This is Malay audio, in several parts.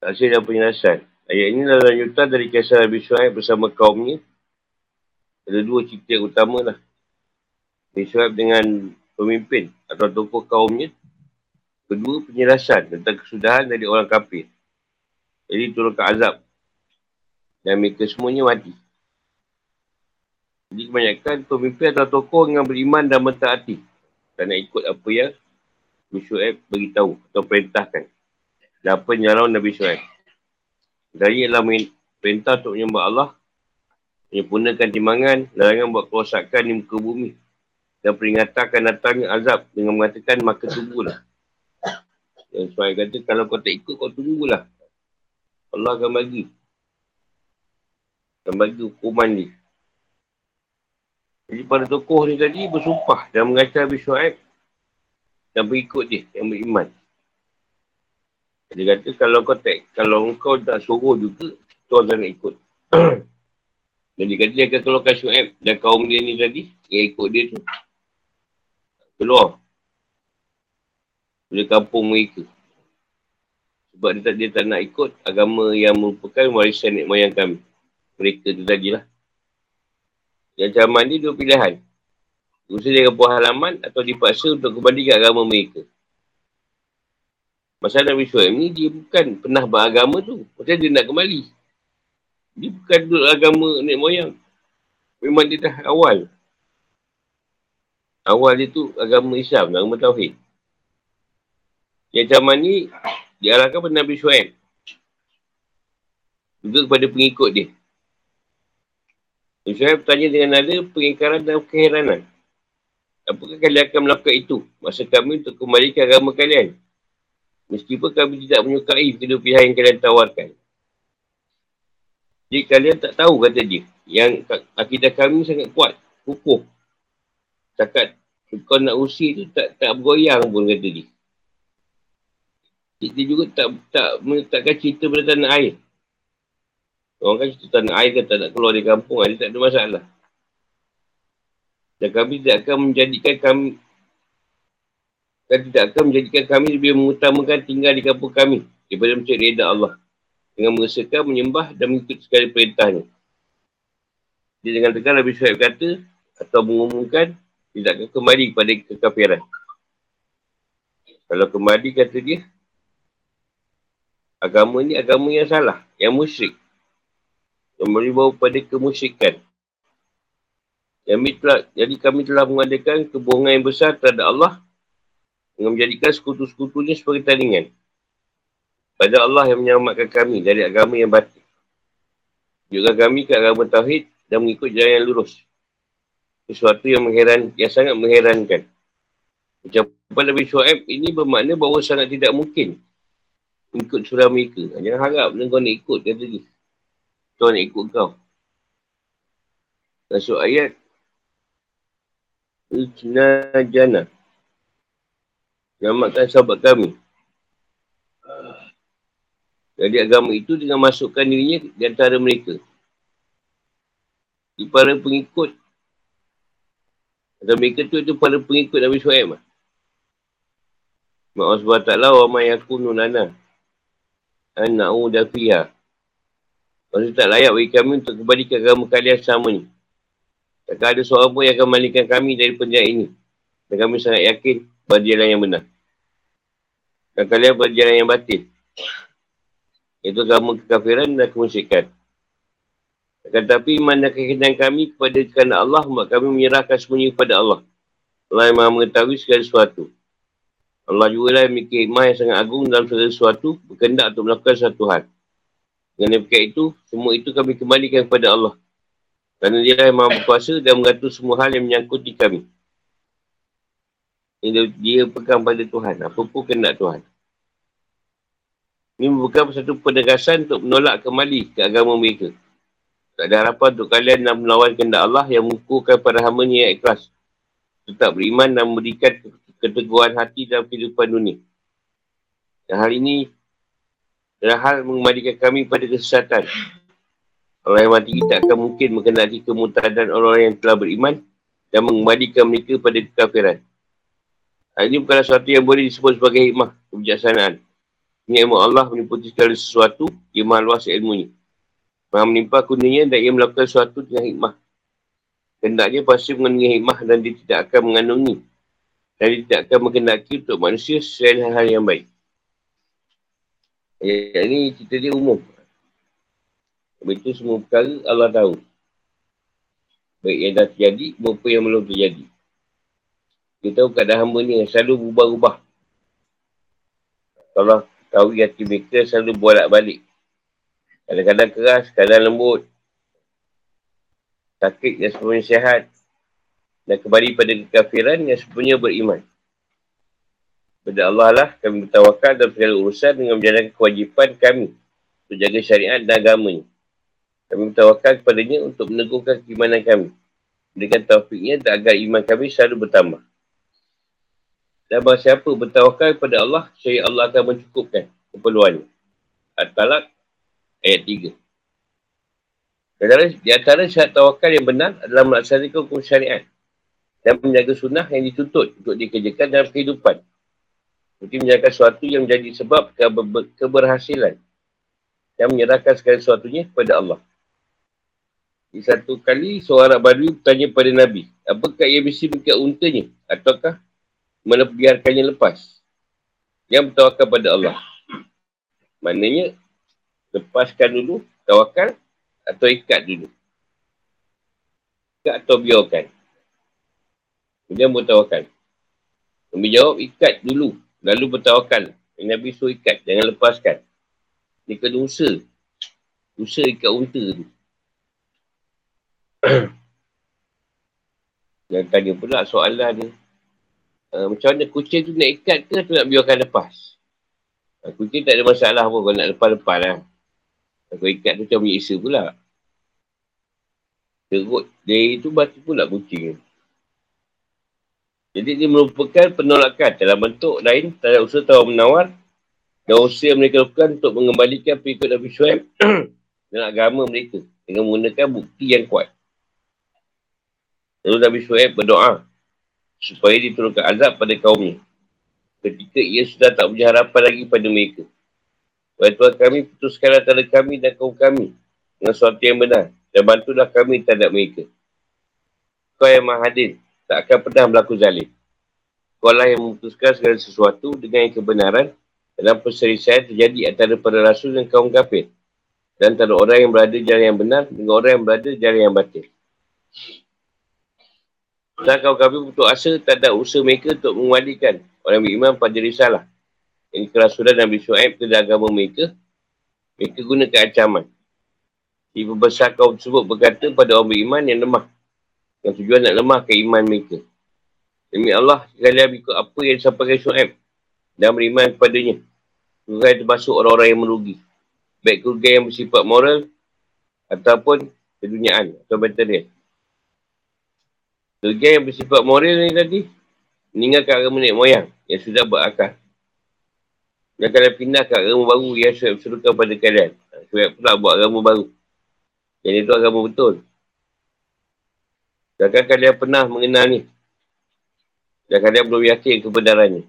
Tafsir dan penjelasan. Ayat ini adalah lanjutan dari kisah Nabi Syu'aib bersama kaumnya. Ada dua cerita yang utamalah. Nabi Syu'aib dengan pemimpin atau tokoh kaumnya. Kedua, penjelasan tentang kesudahan dari orang kafir. Jadi turun ke azab. Dan mereka semuanya mati. Jadi kebanyakan pemimpin atau tokoh yang beriman dan mentaati. Tak nak ikut apa yang Nabi Syu'aib beritahu atau perintahkan. Dan apa yang nyalaun Nabi Syu'aib. Dari ialah perintah untuk menyembah Allah. Menyempurnakan timbangan, larangan buat kerosakan di muka bumi. Dan peringatkan datangnya azab dengan mengatakan maka tunggulah. Dan Syu'aib kata kalau kau tak ikut kau tunggulah. Allah akan bagi. Akan bagi hukuman ni. Jadi para tokoh ni tadi bersumpah dan mengacau Nabi Syu'aib dan berikut dia yang beriman. Dia kata kalau kau tak suruh juga, tuan tak nak ikut. Dan dia kata dia akan keluarkan Syu'aib dan kaum dia ni tadi, yang ikut dia tu. Keluar. Dari kampung mereka. Sebab dia tak nak ikut agama yang merupakan warisan nenek moyang kami. Mereka tu tadilah. Yang zaman ni dua pilihan. Usaha dia kampung halaman atau dipaksa untuk kembali ke agama mereka. Masalah Nabi Syu'aib ni dia bukan pernah beragama tu. Maksudnya dia nak kembali. Dia bukan duduk agama nenek moyang. Memang dia dah awal. Awal dia tu agama Islam, agama Tauhid. Yang zaman ni diarahkan pada Nabi Syu'aib. Juga kepada pengikut dia. Nabi Syu'aib bertanya dengan nada pengingkaran dan keheranan. Apakah kalian akan melakukan itu? Masa kami untuk kembali ke agama kalian. Meskipun kami tidak menyukai kedua pilihan yang kalian tawarkan. Jadi kalian tak tahu, kata dia. Yang akidah kami sangat kuat. Kukuh. Setakat kau nak usir tu tak bergoyang pun, kata dia. Dia juga tak meletakkan cerita pada tanah air. Orang kan cerita tanah air kan tak nak keluar dari kampung. Dia tak ada masalah. Dan kami tidak akan menjadikan kami lebih mengutamakan tinggal di kampung kami daripada mencari redha Allah dengan mengesahkan, menyembah dan mengikut segala perintahnya. Dia dengan tegar Nabi Syu'aib kata atau mengumumkan tidak akan kembali kepada kekafiran. Kalau kembali, kata dia, agama ni agama yang salah, yang musyrik, yang membawa kepada kemusyrikan. Jadi kami telah mengadakan kebohongan yang besar terhadap Allah dengan menjadikan sekutu-sekutunya sebagai tandingan. Pada Allah yang menyelamatkan kami dari agama yang batil. Juga kami ke agama Tauhid dan mengikut jalan yang lurus. Sesuatu yang sangat mengherankan. Ucapan Nabi Syu'aib ini bermakna bahawa sangat tidak mungkin ikut surah mereka. Jangan harap kau nak ikut, kata dia. Tuan nak ikut kau. Masuk ayat. Ijna jana. Selamatkan sahabat kami. Jadi agama itu dengan masukkan dirinya di antara mereka. Di para pengikut. Atau mereka itu para pengikut Nabi Syu'aib. Ma'as wa ta'ala wa ma'yakunu lana. Anna'u dafiha. Maksudnya tak layak bagi kami untuk kembali ke agama kalian selama ni. Takkan ada seorang pun yang akan malingkan kami dari penjara ini. Dan kami sangat yakin pada jalan yang benar. Dan kalian pada jalan yang batil. Itu agama kekafiran dan kemusyrikan. Tetapi iman dan keyakinan kami kepada kerana Allah, maka kami menyerahkan semuanya kepada Allah. Allah yang maha mengetahui segala sesuatu. Allah juga lah yang memiliki hikmah yang sangat agung dalam segala sesuatu, berkendak untuk melakukan satu hal. Dengan berkat itu, semua itu kami kembalikan kepada Allah. Kerana dia lah yang maha berkuasa dan mengatur semua hal yang menyangkuti kami. Dia pegang pada Tuhan. Apa pun kehendak Tuhan. Ini merupakan satu penegasan untuk menolak kembali ke agama mereka. Tak ada harapan untuk kalian nak melawan kehendak Allah yang mengukuhkan para hamba-Nya yang ikhlas. Tetap beriman dan memberikan keteguhan hati dalam kehidupan dunia. Dan hal ini adalah hal mengembalikan kami pada kesesatan. Allah yang mati kita akan mungkin mengenali kemurtadan orang yang telah beriman dan mengembalikan mereka pada kekafiran. Ini bukanlah sesuatu yang boleh disebut sebagai hikmah, kebijaksanaan. Ini ilmu Allah meliputi segala sesuatu, ia maha luas ilmunya. Maha melimpah kurnianya dan ia melakukan sesuatu dengan hikmah. Kehendaknya pasti mengandungi hikmah dan dia tidak akan mengandungi. Dan dia tidak akan menghendaki untuk manusia selain hal-hal yang baik. Ayat ini cerita dia umum. Begitu semua perkara Allah tahu. Baik yang dah terjadi maupun yang belum terjadi. Dia tahu keadaan hamba ni selalu berubah-ubah. Kalau tahu hati mereka selalu bolak-balik. Kadang-kadang keras, kadang lembut. Sakit yang sebenarnya sihat. Dan kembali pada kekafiran yang sebenarnya beriman. Kepada Allah lah kami bertawakal dalam segala urusan dengan menjalankan kewajipan kami. Untuk jaga syariat dan agamanya. Kami bertawakal kepadanya untuk meneguhkan keimanan kami. Berikan taufiknya agar iman kami selalu bertambah. Dan barang siapa bertawakal kepada Allah, saya Allah akan mencukupkan keperluannya. At-Talaq ayat 3. Di antara syarat tawakal yang benar adalah melaksanakan hukum syariat dan menjaga sunnah yang dituntut untuk dikerjakan dalam kehidupan. Seperti menjaga sesuatu yang menjadi sebab keberhasilan dan menyerahkan segala sesuatunya kepada Allah. Di satu kali, seorang Arab Badui bertanya kepada Nabi, apakah ia mesti mengikat untanya ataukah biarkannya lepas? Yang bertawakal pada Allah. Maknanya, lepaskan dulu, tawakal atau ikat dulu. Ikat atau biarkan. Kemudian bertawakal. Nabi jawab, ikat dulu. Lalu bertawakal. Nabi suruh ikat, jangan lepaskan. Ini kena usaha. Usaha ikat unta tu. Yang tanya pula soalan dia. Macam mana kucing tu nak ikat ke atau nak biarkan lepas? Kucing tak ada masalah pun kalau nak lepas-lepas lah. Kalau ikat tu macam menyiksa pula. Teruk dia tu mati pula kucing. Jadi dia merupakan penolakan dalam bentuk lain terhadap usaha tawar-menawar dan usaha mereka lakukan untuk mengembalikan pengikut Nabi Soleh dan agama mereka dengan menggunakan bukti yang kuat. Lalu Nabi Soleh berdoa supaya diturunkan azab pada kaumnya ketika ia sudah tak punya harapan lagi pada mereka. Wahai Tuhan kami, putuskanlah antara kami dan kaum kami dengan sesuatu yang benar dan bantulah kami terhadap mereka. Kau yang maha adil, tak akan pernah berlaku zalim. Kau lah yang memutuskan segala sesuatu dengan yang kebenaran dalam perselisihan terjadi antara para rasul dan kaum kafir dan antara orang yang berada jalan yang benar dengan orang yang berada jalan yang batil. Dan kaum kafir putus asa terhadap usaha mereka untuk mengembalikan orang beriman pada risalah yang kerasulan Nabi Syu'aib ke agama mereka. Mereka gunakan ancaman. Si pembesar kaum tersebut berkata pada orang beriman yang lemah, yang tujuan nak lemahkan iman mereka. Demi Allah, kalian berikut apa yang disampaikan Syu'aib dan beriman kepadanya. Kerugian termasuk orang-orang yang merugi, baik kerugian yang bersifat moral ataupun keduniaan atau material. Kerugian yang bersifat moral ni tadi, meninggalkan agama nenek moyang yang sudah berakar. Dan kalian pindah ke agama baru yang Syu'aib serukan pada kalian. Syu'aib pula buat agama baru. Yang itu agama betul. Sedangkan kalian pernah mengenal ni. Dan kalian belum yakin kebenarannya.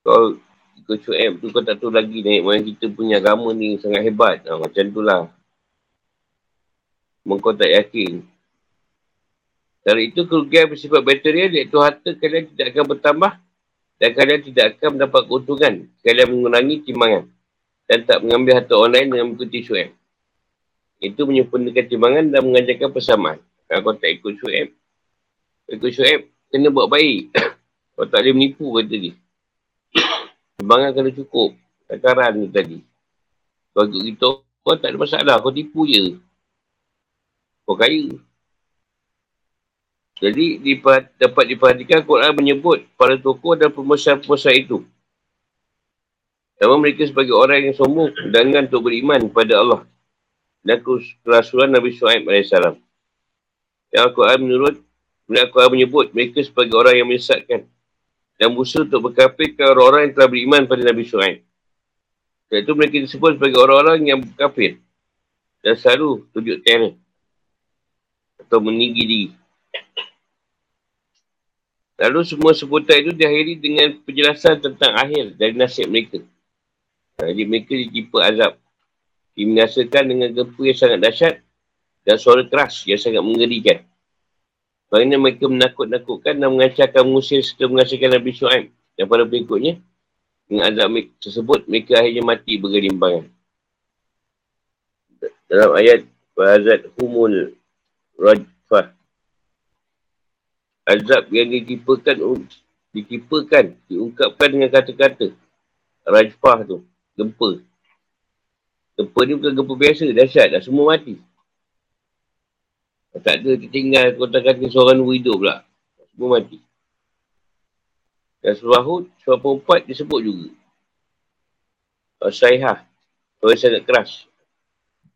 Kau ikut Syu'aib tu kau tak tahu lagi nenek moyang kita punya agama ni sangat hebat. Macam tu lah. Memang kau tak yakin. Dari itu, kerugian bersifat material, iaitu harta kalian tidak akan bertambah dan kalian tidak akan mendapat keuntungan. Kalian mengurangi timbangan dan tak mengambil harta orang lain dengan mengikuti Syu'aib. Itu menyempurnakan timbangan dan mengajarkan persamaan. Kalau kau tak ikut Syu'aib, kena buat baik. Kau tak boleh menipu kata dia. Timbangan kena cukup. Takaran tu tadi. Kau ikut kita, kau tak ada masalah. Kau tipu je. Kau kaya. Jadi, dapat diperhatikan Quran menyebut para tokoh dan pengusaha-pengusaha itu. Sama mereka sebagai orang yang sombong dan enggan untuk beriman kepada Allah dan kerasulan Nabi Syu'aib AS. Dan Al-Quran menyebut mereka sebagai orang yang menyesatkan dan musuh untuk berkafirkan orang-orang yang telah beriman pada Nabi Syu'aib. Sebab itu mereka disebut sebagai orang-orang yang berkafir dan selalu tunjuk teror atau meninggi diri. Lalu semua sebutan itu diakhiri dengan penjelasan tentang akhir dari nasib mereka. Jadi mereka ditimpa azab, diminasakan dengan gempa yang sangat dahsyat dan suara keras yang sangat mengerikan. Bagaimana mereka menakut-nakutkan dan mengancamkan mengusir serta mengasyikkan Nabi Syu'aib dan para pengikutnya. Dengan azab tersebut, mereka akhirnya mati bergelimpangan. Dalam ayat Fa'azat humul rajfah, azab yang ditimpakan, diungkapkan dengan kata-kata. Rajfah tu, gempa. Gempa ni bukan gempa biasa, dahsyat, dah semua mati. Tak ada tertinggal kotak-kata seorang nur hidup pula. Semua mati. Dan surah Hud, surah 4 disebut juga. As-Saihah, suara sangat keras.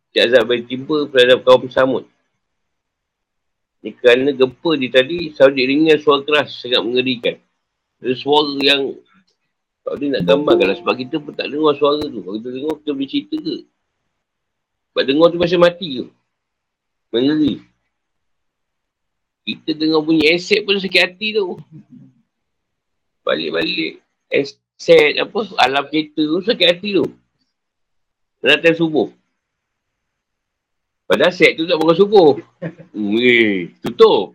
Setiap azab yang tiba terhadap kaum Samud. Ini kerana gempa dia tadi, selalu diiringi suara keras, sangat mengerikan. Ada suara yang tak boleh nak gambarkan lah, sebab kita pun tak dengar suara tu. Kalau kita dengar, kita boleh cerita ke? Sebab dengar tu macam mati ke? Mengeri. Kita dengar bunyi aset pun sakit hati tu. Balik-balik aset apa, alam kereta tu sakit hati tu. Datang subuh. Padahal aset tu tak bangun subuh. Tutup.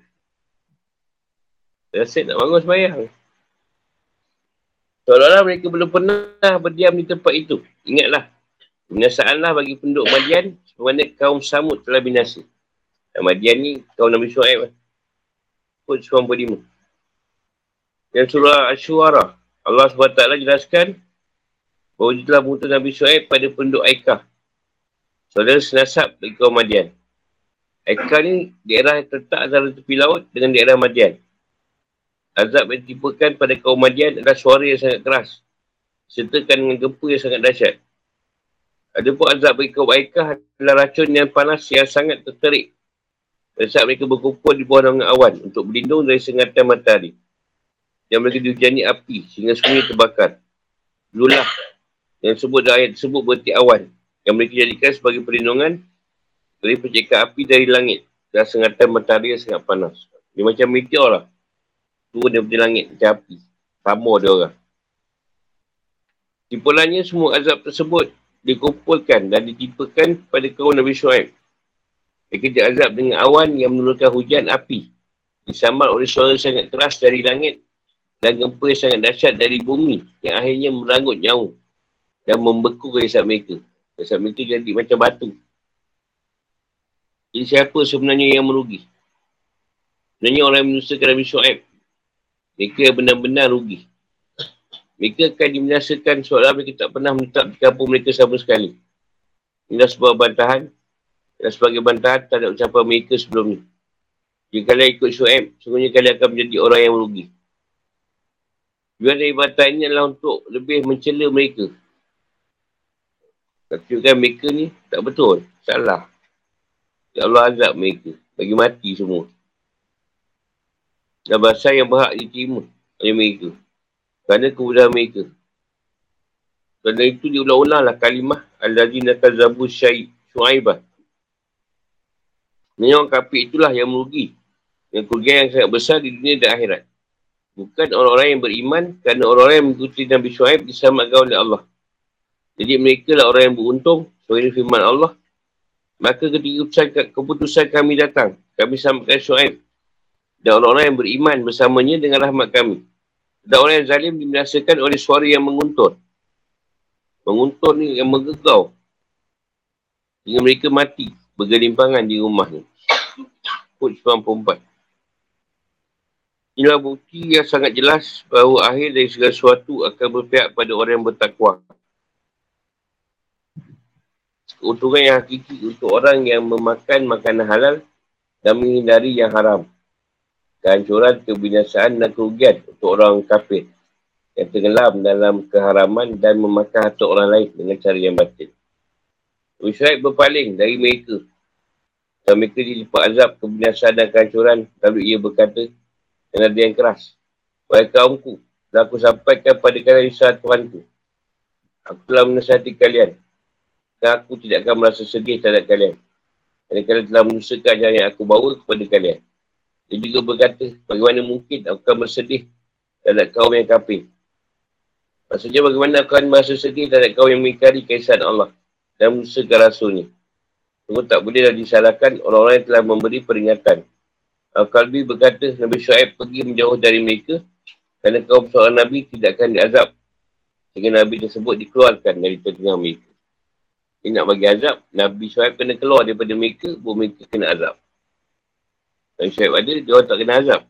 Aset nak bangun sembahyang. Seolah-olah mereka belum pernah berdiam di tempat itu. Ingatlah, binasaanlah bagi penduduk Madyan sebagaimana kaum Samud telah binasa. Dan Madyan ni kaum Nabi Syu'aib. Pun surah 45. Dan surah Ashuara, Allah SWT jelaskan bahawa dia telah mengutus Nabi Syu'aib pada penduduk Aikah, saudara senasab dari kaum Madyan. Aikah ni daerah yang terletak antara tepi laut dengan daerah Madyan. Azab yang ditimpakan pada kaum Madyan adalah suara yang sangat keras sertakan dengan gempa yang sangat dahsyat. Adapun azab bagi kaum Aikah adalah racun yang panas yang sangat terterik pada saat mereka berkumpul di bawah naungan awan untuk berlindung dari sengatan matahari. Yang mereka dihujani api sehingga semuanya terbakar. Lulah yang sebut ayat tersebut berarti awan yang mereka jadikan sebagai perlindungan dari percikan api dari langit dan sengatan matahari yang sangat panas. Dia macam meteor lah. Turun daripada langit macam api. Sama dia orang. Simpulannya semua azab tersebut dikumpulkan dan ditimpakan pada kaum Nabi Syu'aib. Mereka diazab dengan awan yang menurunkan hujan api. Disambar oleh suara sangat keras dari langit dan gempa yang sangat dahsyat dari bumi yang akhirnya meranggut nyawa dan membeku jasad mereka. Jasad mereka jadi macam batu. Jadi siapa sebenarnya yang merugi? Sebenarnya orang yang menusakan Nabi Syu'aib. Mereka benar-benar rugi. Mereka akan diminasakan seolah mereka tak pernah menetap di kampung mereka sama sekali. Inilah sebuah bantahan. Dan sebagai bantahan terhadap ucapan mereka sebelum ni. Jika kalian ikut Syu'aib, sungguhnya kalian akan menjadi orang yang merugi. Tujuan dari bantahan ini adalah untuk lebih mencela mereka. Katakan mereka ni tak betul, salah. Ya Allah azab mereka, bagi mati semua. Dan bahasa yang berhak diterima oleh mereka. Kerana kemudahan mereka. Kerana itu diulang-ulanglah kalimah Al-Lazina Kazabu Syu'aibah. Orang kafir itulah yang merugi. Yang kerugian yang sangat besar di dunia dan akhirat. Bukan orang-orang yang beriman. Kerana orang-orang yang mengikuti Nabi Syu'aib disamakan oleh Allah. Jadi mereka lah orang yang beruntung. Sebagaimana firman Allah. Maka ketika keputusan kami datang, kami samakan Syu'aib dan orang-orang yang beriman bersamanya dengan rahmat kami. Dan orang yang zalim diminasakan oleh suara yang menguntur. Menguntur ni yang menggegau. Hingga mereka mati bergelimpangan di rumahnya. Hud 94. Inilah bukti yang sangat jelas bahawa akhir dari segala sesuatu akan berpihak pada orang yang bertakwa. Keuntungan yang hakiki untuk orang yang memakan makanan halal dan menghindari yang haram. Kehancuran, kebinasaan dan kerugian untuk orang kafir yang tenggelam dalam keharaman dan memakan harta orang lain dengan cara yang batil. Syu'aib berpaling dari mereka dan mereka dilipat azab, kebinasaan dan kehancuran. Lalu ia berkata dengan nada yang keras, wahai kaumku, telah aku sampaikan pada kalian isyarat Tuhanku. Aku telah menasihati kalian dan aku tidak akan merasa sedih terhadap kalian kerana kalian telah menusakan ajaran yang aku bawa kepada kalian. Dia juga berkata, bagaimana mungkin aku akan bersedih terhadap kaum yang kafir. Maksudnya bagaimana aku akan merasa sedih terhadap kaum yang mengingkari keesaan Allah dan mendustakan Rasul-Nya. Sungguh tak bolehlah disalahkan orang-orang yang telah memberi peringatan. Al-Kalbi berkata, Nabi Syu'aib pergi menjauh dari mereka kerana kaum seorang Nabi tidak akan diazab sehingga Nabi tersebut dikeluarkan dari tengah mereka. Dia nak bagi azab, Nabi Syu'aib kena keluar daripada mereka, buat mereka kena azab. Nabi Syu'aib ada, dia orang tak kena azab.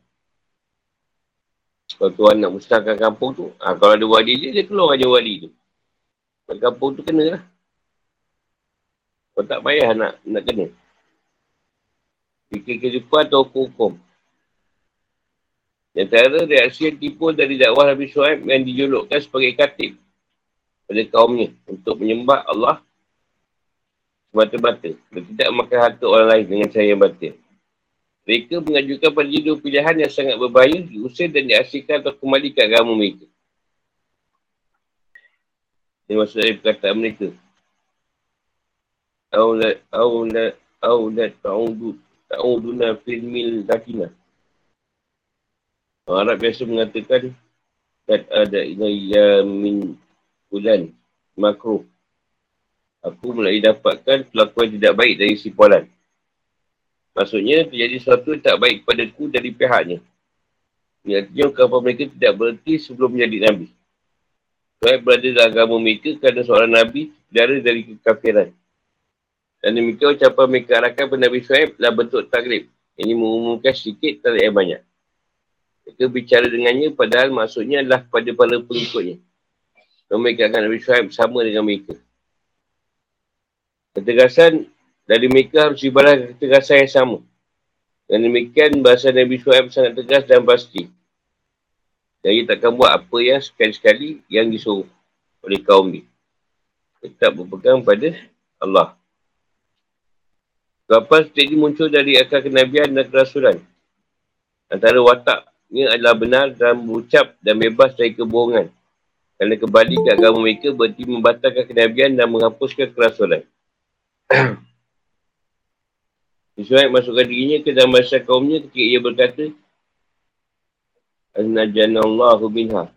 Kalau tuan nak musnahkan kampung tu, kalau ada wali dia, dia keluar aja wali tu. Kampung tu kena lah. Kau tak payah nak kena. Fikir kehidupan atau hukum-hukum. Di antara reaksi yang timbul dari dakwah Nabi Syu'aib yang dijulukkan sebagai katib pada kaumnya untuk menyembah Allah semata-mata dan tidak memakan harta orang lain dengan cara yang batil. Mereka mengajukan pada dia dua pilihan yang sangat berbahaya, diusir dan diasingkan atau kembali ke agama mereka. Ini maksud dari perkataan mereka. Aulat ta'uduna filmil dakinah. Orang Arab biasa mengatakan tak ada inaya min bulan makruh. Aku mulai dapatkan kelakuan tidak baik dari si Polan. Maksudnya terjadi sesuatu tak baik kepadaku dari pihaknya. Ini artinya ungkapan mereka tidak berhenti sebelum menjadi Nabi. Saya berada dalam agama mereka kerana seorang Nabi berada dari kekafiran. Dan demikian ucapan mereka arahkan kepada Nabi Syu'aib adalah bentuk takrib. Ini mengumumkan sedikit terlalu banyak. Mereka bicara dengannya padahal maksudnya adalah kepada para pengikutnya. Mereka akan Nabi Syu'aib sama dengan mereka. Ketegasan dari mereka harus dibalas ketegasan yang sama. Dan demikian bahasa Nabi Syu'aib sangat tegas dan pasti. Jadi takkan buat apa yang sekali-sekali yang disuruh oleh kaum ni. Tetap berpegang pada Allah. Kelapan seperti ini muncul dari akal kenabian dan kerasulan. Antara watak ini adalah benar dan berucap dan bebas dari kebohongan. Kerana kembali ke agama mereka berarti membatalkan kenabian dan menghapuskan kerasulan. Syu'aib masukkan dirinya ke dalam bahasa kaumnya ketika ia berkata Al-Najanallahu minha.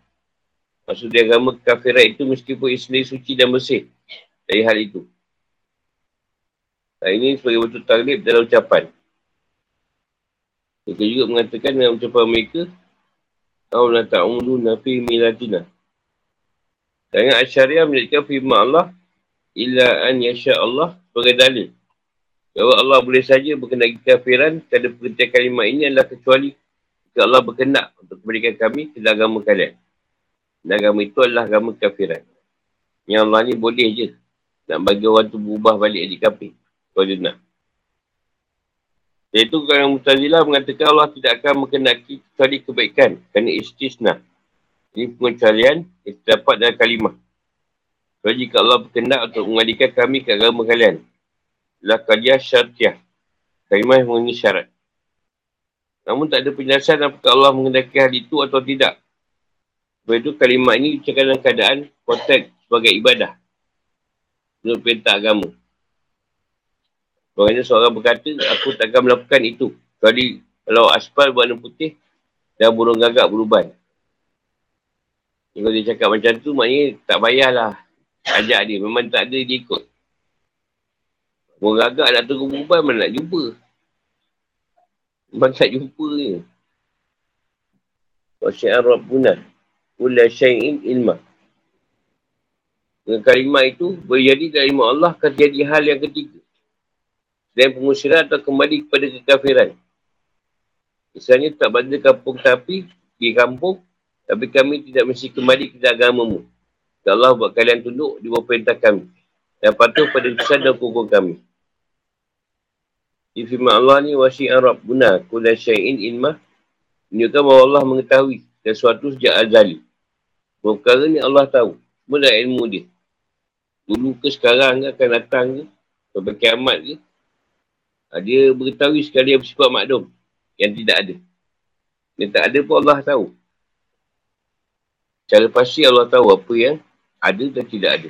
Maksud dia agama kekafiran itu meskipun Islam suci dan bersih dari hal itu. Hal ini sebagai bentuk taklif dalam ucapan. Mereka juga mengatakan dalam ucapan mereka, Aulah ta'uluna fi milatina. Dengan Asy'ariyah menjadikan firman Allah, Illa an yasha Allah sebagai dalil. Bahawa Allah boleh saja berkenaan kekafiran kerana pengertian kalimat ini adalah kecuali jika Allah berkenak untuk kembalikan kami ke agama kalian. Dan agama itu adalah agama kekafiran. Yang Allah ni boleh je nak bagi orang tu berubah balik jadi kafir. Kalau dia nak. Iaitu kerana Mu'tazilah mengatakan Allah tidak akan mengenaki kecuali kebaikan kerana istisna. Ini pengecualian yang terdapat dalam kalimah. So, jika Allah berkendak untuk mengadakan kami ke agama kalian. Lakadiyah syartiyah. Kalimah yang mengandungi syarat. Namun tak ada penjelasan apakah Allah mengendaki hal itu atau tidak. Sebab itu kalimah ini dicakap dalam keadaan konteks sebagai ibadah. Menurut perintah agama. Maknanya seorang berkata, aku takkan melakukan itu. Kecuali kalau aspal warna putih dan burung gagak beruban. Kalau dia cakap macam tu, maknanya tak payahlah ajak dia. Memang tak ada, dia ikut. Burung gagak nak tunggu beruban, mana nak jumpa. Memang tak jumpa dia. Wa sya'an Rabbuna. Kulla syai'in ilmah. Dengan kalimah itu, boleh jadi kalimah Allah akan jadi hal yang ketiga. Dan pengusiran atau kembali kepada kekafiran. Misalnya tak berada kampung tapi, di kampung, tapi kami tidak mesti kembali ke agamamu. Ya Allah buat kalian tunduk di bawah perintah kami. Dan patuh pada kesan dan hukum kami. Di firman Allah ni, Wasi'an Rabbuna, kulla syai'in ilmah, menunjukkan bahawa Allah mengetahui sesuatu sejak azali. Bahawa perkara ni Allah tahu. Semua dah ilmu dia. Dulu ke sekarang ke, akan datang ke, sampai kiamat ke. Dia mengetahui sekali yang bersifat maklum yang tidak ada. Yang tak ada pun Allah tahu. Cara pasti Allah tahu apa yang ada dan tidak ada.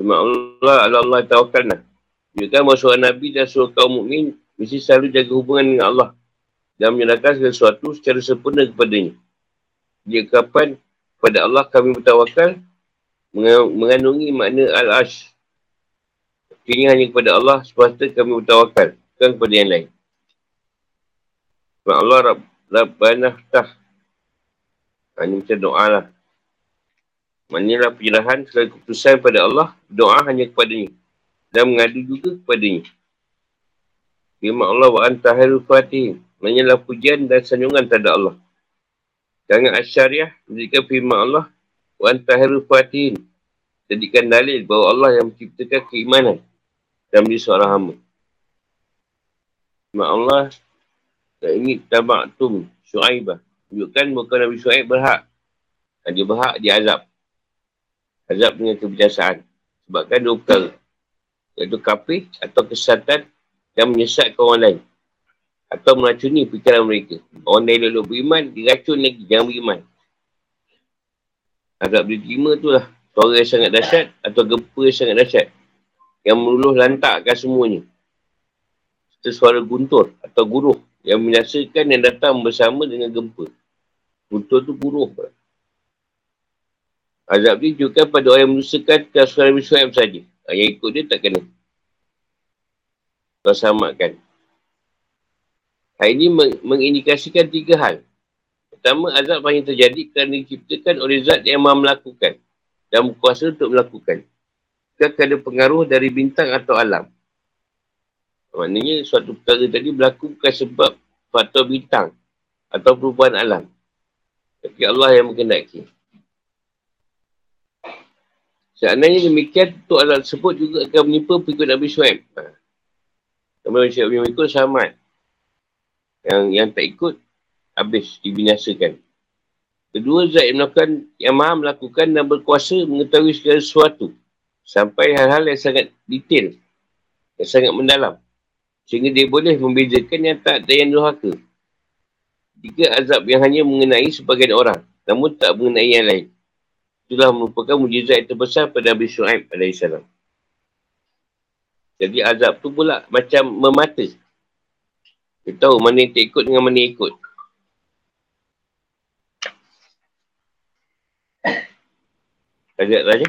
Cuma Allah tawakallah. Juga maksud Nabi dan seluruh kaum mukmin mesti selalu jaga hubungan dengan Allah dan menyerahkan segala sesuatu secara sempurna kepadanya. Di ungkapan pada Allah kami bertawakal mengandungi makna al-ash. Artinya hanya kepada Allah semata kami bertawakal, bukan kepada yang lain. Sebab Allah Rabbana Ftah. Ini macam doa lah. Maknanya penyerahan segala keputusan pada Allah, doa hanya kepadanya dan mengadu juga kepadanya. Firman Allah wa anta khairul fatihin, maknanya pujian dan sanjungan terhadap Allah. Kalangan Asy'ariyah menjadikan firman Allah wa anta khairul fatihin jadikan dalil bahawa Allah yang menciptakan keimanan dan menjadi seorang hamba. Firman Allah tak ingin taba'tum Syu'aibah, tunjukkan bukan Nabi Syu'aib berhak. Dia berhak, dia azab. Azab dengan kebiasaan. Sebabkan dua perkara, iaitu kafir atau kesesatan yang menyesatkan orang lain atau meracuni fikiran mereka. Orang lain dulu beriman, diracun lagi, jangan beriman. Azab diterima tu lah suara yang sangat dahsyat atau gempa yang sangat dahsyat yang meluluh lantakkan semuanya. Serta suara guntur atau guruh yang menyaksikan yang datang bersama dengan gempa. Guntur tu guruh. Azab ni juga pada orang yang menusakan kasuran Nabi Syu'aib saja. Yang ikut dia tak kena. Bersamakan. Hal ini mengindikasikan tiga hal. Pertama, azab hanya terjadi kerana diciptakan oleh zat yang maha melakukan dan berkuasa untuk melakukan. Jika ada pengaruh dari bintang atau alam. Maknanya suatu perkara tadi berlaku bukan sebab faktor bintang atau perubahan alam. Tapi Allah yang menghendaki. Seandainya demikian, untuk azab tersebut juga akan menimpa pengikut Nabi Syu'aib. Nabi Syu'aib yang ikut selamat. Yang tak ikut, habis, dibinasakan. Kedua, zat yang maha melakukan dan berkuasa mengetahui segala sesuatu. Sampai hal-hal yang sangat detail, yang sangat mendalam. Sehingga dia boleh membezakan yang tak dan yang durhaka. Tiga, azab yang hanya mengenai sebagian orang, namun tak mengenai yang lain. Itulah merupakan mujizat yang terbesar pada Nabi Syu'aib AS. Jadi azab tu pula macam memata. Dia tahu mana yang tak ikut dengan mana yang ikut. Raja, Raja.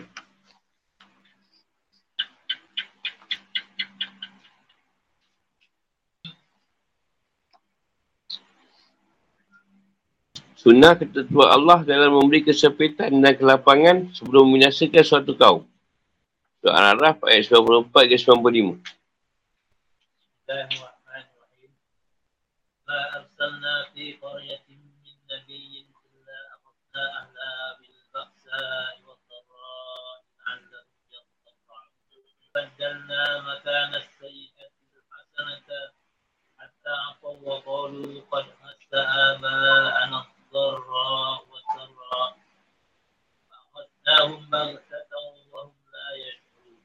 Sunnah ketentuan Allah dalam memberi kesempitan dan kelapangan sebelum membinasakan suatu kaum. Surah Ar-A'raf ayat 94-95. Bismillahirrahmanirrahim. La arsalna fi qaryatin min nabiyyin illa akhadna ahlaha bil ba'sa'i wad dharra'i 'allahum yadarra'un. Fabadalna makana as-sayyi'ati bil hasanati hatta 'afaw wa qalu qad hassa aba'ana ضراء وسراء فأخذناهم بغتة وهم لا يشعرون.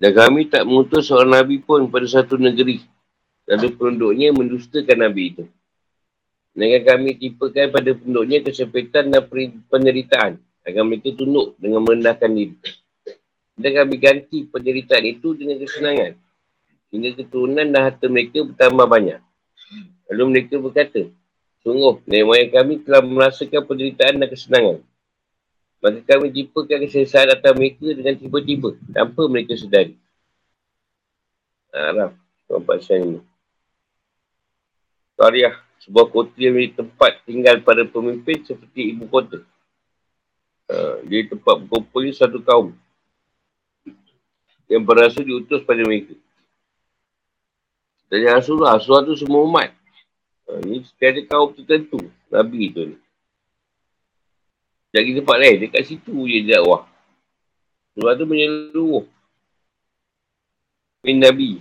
Dan kami tak mengutus seorang Nabi pun pada satu negeri, lalu penduduknya mendustakan Nabi itu. Dengan kami timpakan pada penduduknya kesempitan dan penderitaan, agar mereka tunduk dengan merendahkan diri. Dan kami ganti penderitaan itu dengan kesenangan, hingga keturunan dan harta mereka bertambah banyak. Lalu mereka berkata, sungguh, nenek kami telah merasakan penderitaan dan kesenangan. Maka kami timpakan kesesaan atas mereka dengan tiba-tiba, tanpa mereka sedari. Araf, nampak saya ini. Qaryah, sebuah kota yang menjadi tempat tinggal para pemimpin seperti ibu kota. Dia tempat berkumpulnya satu kaum yang berasal diutus pada mereka. Dari Rasulullah itu semua umat. Ini setiap kaum tertentu, Nabi tu ni. Dari tempat lain, dekat situ je dakwah. Surah tu menyeluruh. Min Nabi.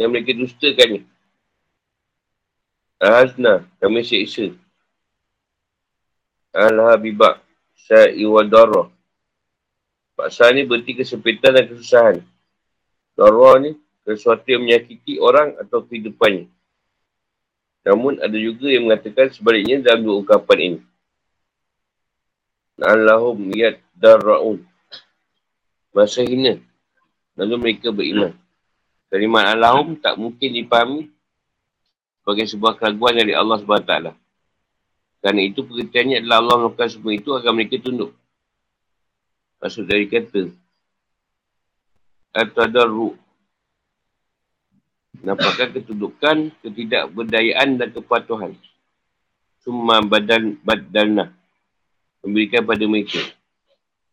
Yang mereka dustakannya. Al-Hazna, kami seksa. Al-Habibak, Sa'i wa Darrah. Paksa ni berarti kesempitan dan kesusahan. Darrah ni, sesuatu yang menyakiti orang atau kehidupannya. Namun ada juga yang mengatakan sebaliknya dalam dua ungkapan ini. Allahum yad darra'un. Masa hina. Lalu mereka beriman. Kalimat Allahum tak mungkin dipahami sebagai sebuah keraguan dari Allah SWT. Kerana itu pengertiannya adalah Allah melakukan semua itu agar mereka tunduk. Maksud dari kata At-Tadarru, nampakkan ketundukan, ketidakberdayaan dan kepatuhan. Summa badalna, memberikan pada mereka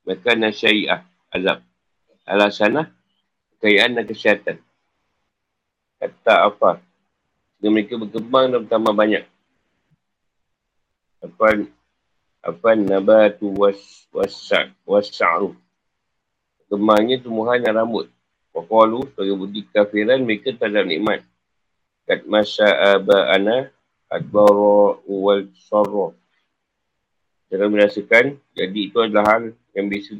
makanan syai'ah, azab, alasanah, kekayaan dan kesihatan. Kata apa? Sehingga mereka berkembang dan bertambah banyak. Afan nabatu wassa'ru, kembangnya tumbuhan dan rambut. Waqalu, sebagai budi kafiran mereka terhadap nikmat. Kat masya'aba'ana adbara wal sarra, jangan merasakan, jadi itu adalah hal yang biasa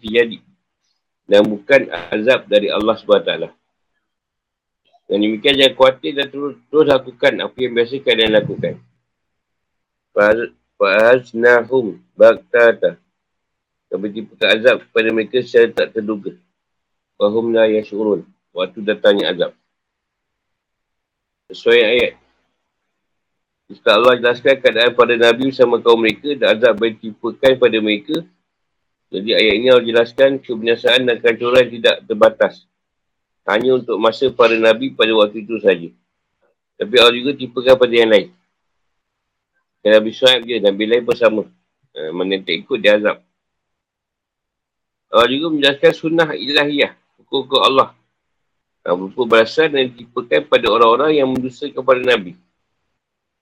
terjadi dan bukan azab dari Allah SWT. Dan demikian jangan khawatir dan terus lakukan apa yang biasa kalian lakukan. Fa'aznahum baktata, kami timpakan azab kepada mereka secara tak terduga. Wahum la yash'urun, waktu datangnya azab. Sesuai ayat, Ustaz Allah jelaskan keadaan pada Nabi sama kaum mereka dan azab ditimpakan pada mereka. Jadi ayat ini Allah jelaskan kebinasaan dan kehancuran tidak terbatas hanya untuk masa para Nabi pada waktu itu saja. Tapi Allah juga timpakan pada yang lain. Dan Nabi Syu'aib je, Nabi lain bersama. Mana tak ikut dia azab. Allah juga menjelaskan sunnah ilahiyah, hukum-hukum Allah, berupa balasan dan ditimpakan pada orang-orang yang mendustakan kepada Nabi,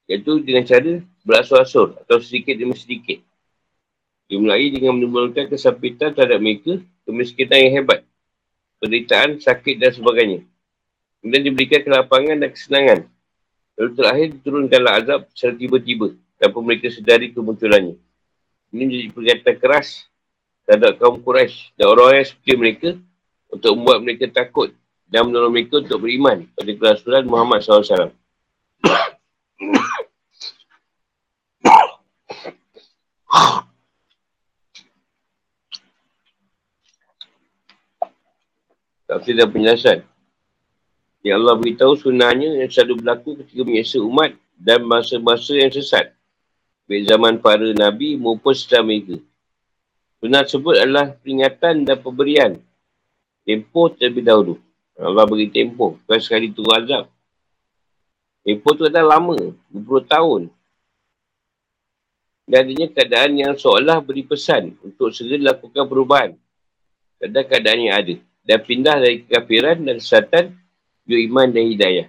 iaitu dengan cara berasur-asur atau sedikit demi sedikit. Dimulai dengan menimbulkan kesapitan terhadap mereka, kemiskinan yang hebat, penderitaan, sakit dan sebagainya. Kemudian diberikan kelapangan dan kesenangan. Lalu terakhir diturunkanlah azab secara tiba-tiba tanpa mereka sedari kemunculannya. Ini menjadi perkataan keras terhadap kaum Quraisy dan orang-orang seperti mereka untuk membuat mereka takut dan menolong mereka untuk beriman pada kerasulan Muhammad SAW. Tafsir dan penjelasan. Ya Allah beritahu sunnahnya yang selalu berlaku ketika menyiksa umat dan masa-masa yang sesat, baik zaman para Nabi maupun setelah mereka. Sunnah tersebut adalah peringatan dan pemberian tempoh terlebih dahulu. Allah beri tempoh, bukan sekali turun azab. Tempoh tu adalah lama, 20 tahun. Dan adanya keadaan yang seolah beri pesan untuk segera lakukan perubahan pada keadaan yang ada, dan pindah dari kekafiran dan kesesatan ke iman dan hidayah.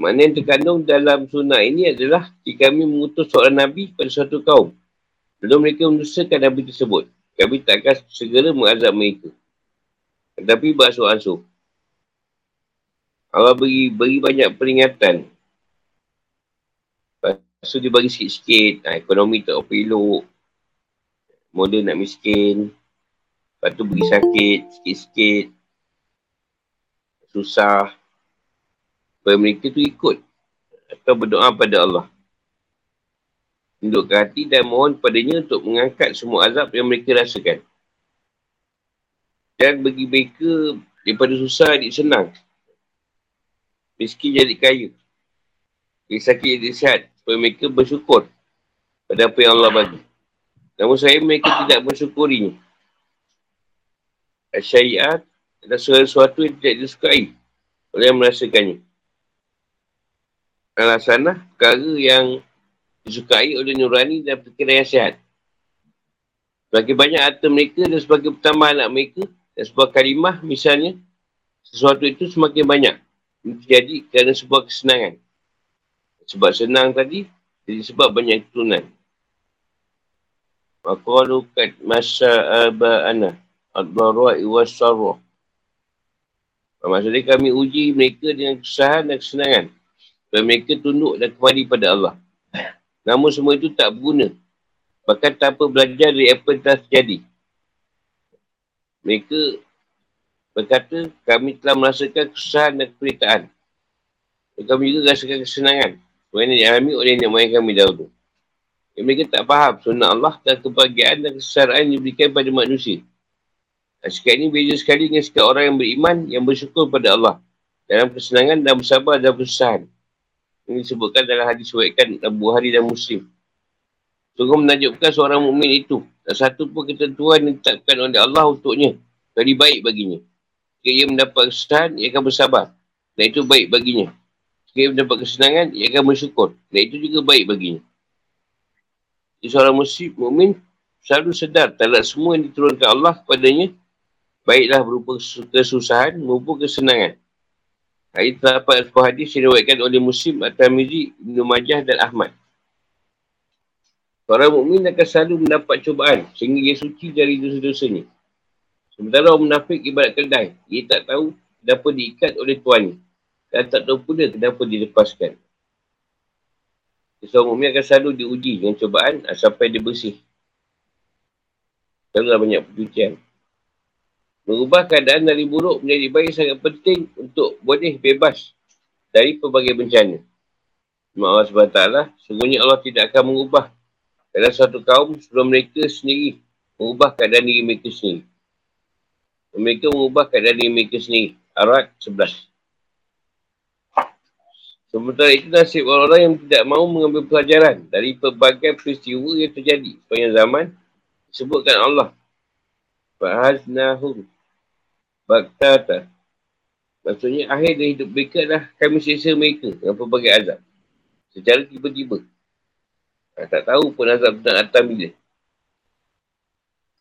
Makna yang terkandung dalam sunnah ini adalah jika kami mengutus seorang Nabi pada suatu kaum, lalu mereka mendustakan Nabi tersebut, kami takkan segera mengazab mereka, tetapi beransur-ansur. Allah beri banyak peringatan. Lepas tu dia bagi sikit-sikit. Ekonomi tak berpiluk. Modal nak miskin. Lepas tu beri sakit. Sikit-sikit. Susah. Supaya mereka tu ikut. Atau berdoa pada Allah. Tundukkan hati dan mohon padanya untuk mengangkat semua azab yang mereka rasakan. Dan bagi mereka daripada susah jadi senang. Miskin jadi kaya. Sakit jadi sihat. Supaya mereka bersyukur pada apa yang Allah bagi. Namun saya mereka tidak bersyukurinya. Syai'at adalah sesuatu yang tidak disukai oleh yang merasakannya. Alasanah perkara yang disukai oleh nurani dan fikiran yang sihat. Sebagai banyak harta mereka dan sebagai pertambahan anak mereka dan sebuah kalimah misalnya, sesuatu itu semakin banyak. Terjadi kerana sebuah kesenangan. Sebab senang tadi, jadi sebab banyak keturunan. Waqalu kat masya'aba'ana ad-dara'i was-sarra, maksudnya kami uji mereka dengan kesusahan dan kesenangan supaya mereka tunduk dan kembali pada Allah. Namun semua itu tak berguna, bahkan tanpa belajar dari apa yang telah terjadi. Mereka berkata, kami telah merasakan kesusahan dan keperitaan. Kami juga rasakan kesenangan yang dialami oleh nenek moyang kami dahulu. Yang mereka tak faham sunnah Allah dan kebahagiaan dan kesetaraan yang diberikan pada manusia. Sikap ini beza sekali dengan sikap orang yang beriman, yang bersyukur pada Allah dalam kesenangan dan bersabar dalam kesusahan. Ini disebutkan dalam hadis riwayat Abu Hari dan Muslim. Sungguh menakjubkan seorang mukmin itu. Tak satu pun ketentuan yang ditetapkan oleh Allah untuknya dari baik baginya. Jika ia mendapat kesusahan, ia akan bersabar, dan itu baik baginya. Jika ia mendapat kesenangan, ia akan bersyukur, dan itu juga baik baginya. Jadi seorang mukmin selalu sedar terhadap semua yang diturunkan Allah kepadanya, baiklah berupa kesusahan maupun kesenangan. Ini terdapat sebuah hadis yang diriwayatkan oleh Muslim, At-Tirmizi, Ibnu Majah dan Ahmad. Seorang mukmin akan selalu mendapat cubaan sehingga ia suci dari dosa-dosanya. Sementara orang munafik ibarat kedai, ia tak tahu kenapa diikat oleh tuannya dan tak tahu pula kenapa dilepaskan. Seorang mukmin akan selalu diuji dengan cubaan sampai dia bersih. Selalulah banyak pencucian. Mengubah keadaan dari buruk menjadi baik sangat penting untuk boleh bebas dari pelbagai bencana. Allah SWT, sungguhnya Allah tidak akan mengubah dalam suatu kaum sebelum mereka sendiri mengubah keadaan diri mereka sendiri. Mereka mengubah keadaan diri mereka sendiri. Ar-Ra'd 11. Sementara itu nasib orang-orang yang tidak mahu mengambil pelajaran dari pelbagai peristiwa yang terjadi sepanjang zaman disebutkan Allah. Fa'aznahum baktata. Maksudnya akhir dari hidup mereka adalah kami siksa mereka dengan pelbagai azab secara tiba-tiba. Tak tahu pun azab nak datang bila.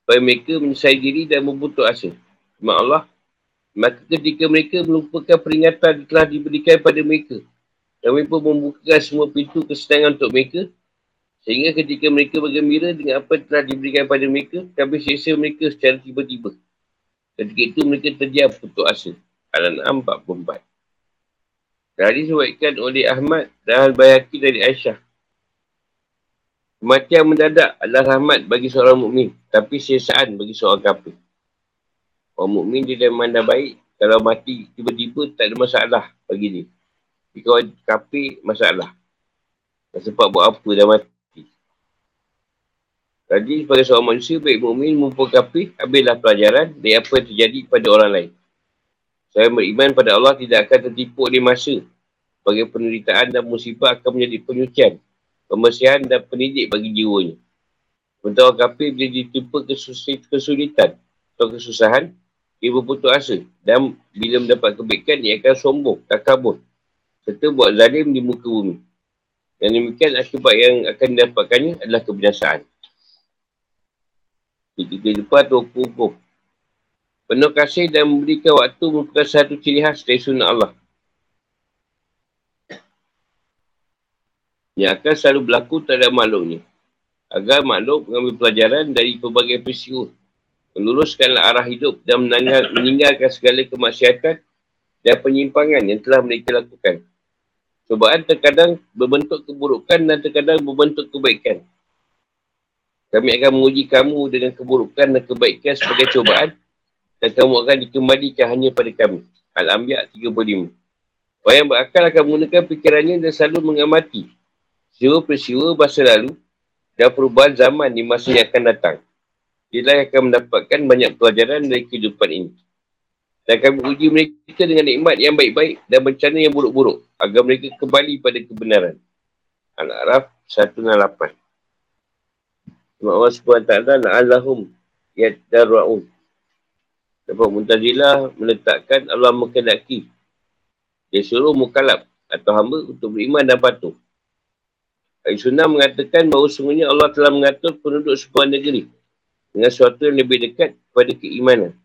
Supaya mereka menyesai diri dan membutuh asa. Cuma Allah, maka ketika mereka melupakan peringatan yang telah diberikan pada mereka, kami pun membuka semua pintu kesenangan untuk mereka, sehingga ketika mereka bergembira dengan apa yang telah diberikan pada mereka, kami siksa mereka secara tiba-tiba. Ketika itu mereka terdiam putus asa. Al-An'am 44. Hadis diriwayatkan oleh Ahmad dan Al-Bayhaqi dari Aisyah. Kematian mendadak adalah rahmat bagi seorang mukmin, tapi sisaan bagi seorang kafir. Orang mukmin dia memandang baik, kalau mati tiba-tiba tak ada masalah bagi dia. Jika orang kafir, masalah. Tak sempat buat apa dah mati. Jadi sebagai seorang manusia, baik mukmin maupun kafir, ambillah pelajaran dari apa yang terjadi pada orang lain. Saya beriman pada Allah tidak akan tertipu oleh masa. Sebagai penderitaan dan musibah akan menjadi penyucian, pembersihan dan pendidik bagi jiwanya. Sementara orang kafir bila ditimpa kesulitan atau kesusahan, dia berputus asa, dan bila mendapat kebaikan, dia akan sombong, takabur, serta buat zalim di muka bumi. Dan demikian akibat yang akan didapatkannya adalah kebinasaan. Ketika depan atau hukum. Penuh kasih dan memberikan waktu merupakan satu ciri khas dari sunnah Allah yang akan selalu berlaku terhadap makhluknya, agar makhluk mengambil pelajaran dari pelbagai peristiwa, meluruskanlah arah hidup dan meninggalkan segala kemaksiatan dan penyimpangan yang telah mereka lakukan. Cubaan terkadang berbentuk keburukan dan terkadang berbentuk kebaikan. Kami akan menguji kamu dengan keburukan dan kebaikan sebagai cubaan, dan kamu akan dikembalikan hanya pada kami. Al-Ambiya 35. Orang yang berakal akan menggunakan fikirannya dan selalu mengamati peristiwa masa lalu dan perubahan zaman di masa yang akan datang. Dia akan mendapatkan banyak pelajaran dari kehidupan ini. Dan kami uji mereka dengan nikmat yang baik-baik dan bencana yang buruk-buruk, agar mereka kembali pada kebenaran. Al-A'raf 168. Allah SWT la'allahum yaddarra'un. Dapat Muntazilah meletakkan Allah menghendaki dia suruh mukallaf atau hamba untuk beriman dan patuh. Sunnah mengatakan bahawa sungguhnya Allah telah mengatur penduduk sebuah negeri dengan sesuatu yang lebih dekat kepada keimanan.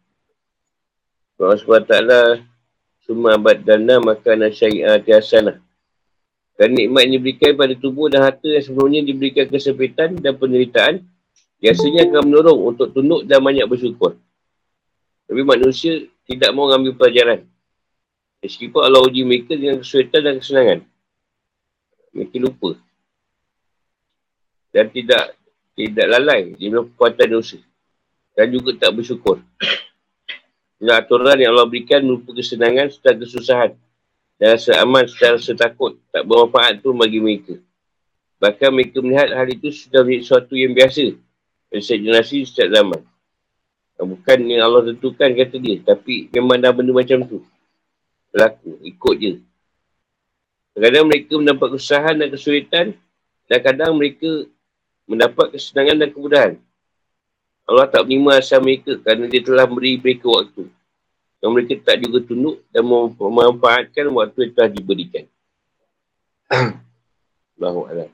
Allah SWT summa badalna makana syai'ati hasanah. Dan nikmat yang diberikan pada tubuh dan harta yang sebelumnya diberikan kesempitan dan penderitaan biasanya akan mendorong untuk tunduk dan banyak bersyukur. Tapi manusia tidak mahu ambil pelajaran, meskipun Allah uji mereka dengan kesulitan dan kesenangan. Mereka lupa dan tidak lalai di dalam perbuatan dosa, dan juga tak bersyukur. Dan aturan yang Allah berikan berupa kesenangan serta kesusahan dan rasa aman serta rasa takut tak bermanfaat pun bagi mereka. Bahkan mereka melihat hal itu sudah menjadi sesuatu yang biasa dari setiap generasi, setiap zaman. Bukan yang Allah tentukan, kata dia, tapi memang dah benda macam tu. berlaku. Ikut je. Kadang-kadang mereka mendapat kesusahan dan kesulitan. Dan kadang mereka mendapat kesenangan dan kemudahan. Allah tak menerima asal mereka kerana dia telah beri mereka waktu. Dan mereka tak juga tunduk dan memanfaatkan waktu yang telah diberikan. Allahu'alam.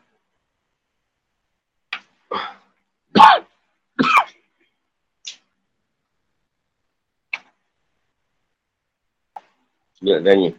Dia tanya.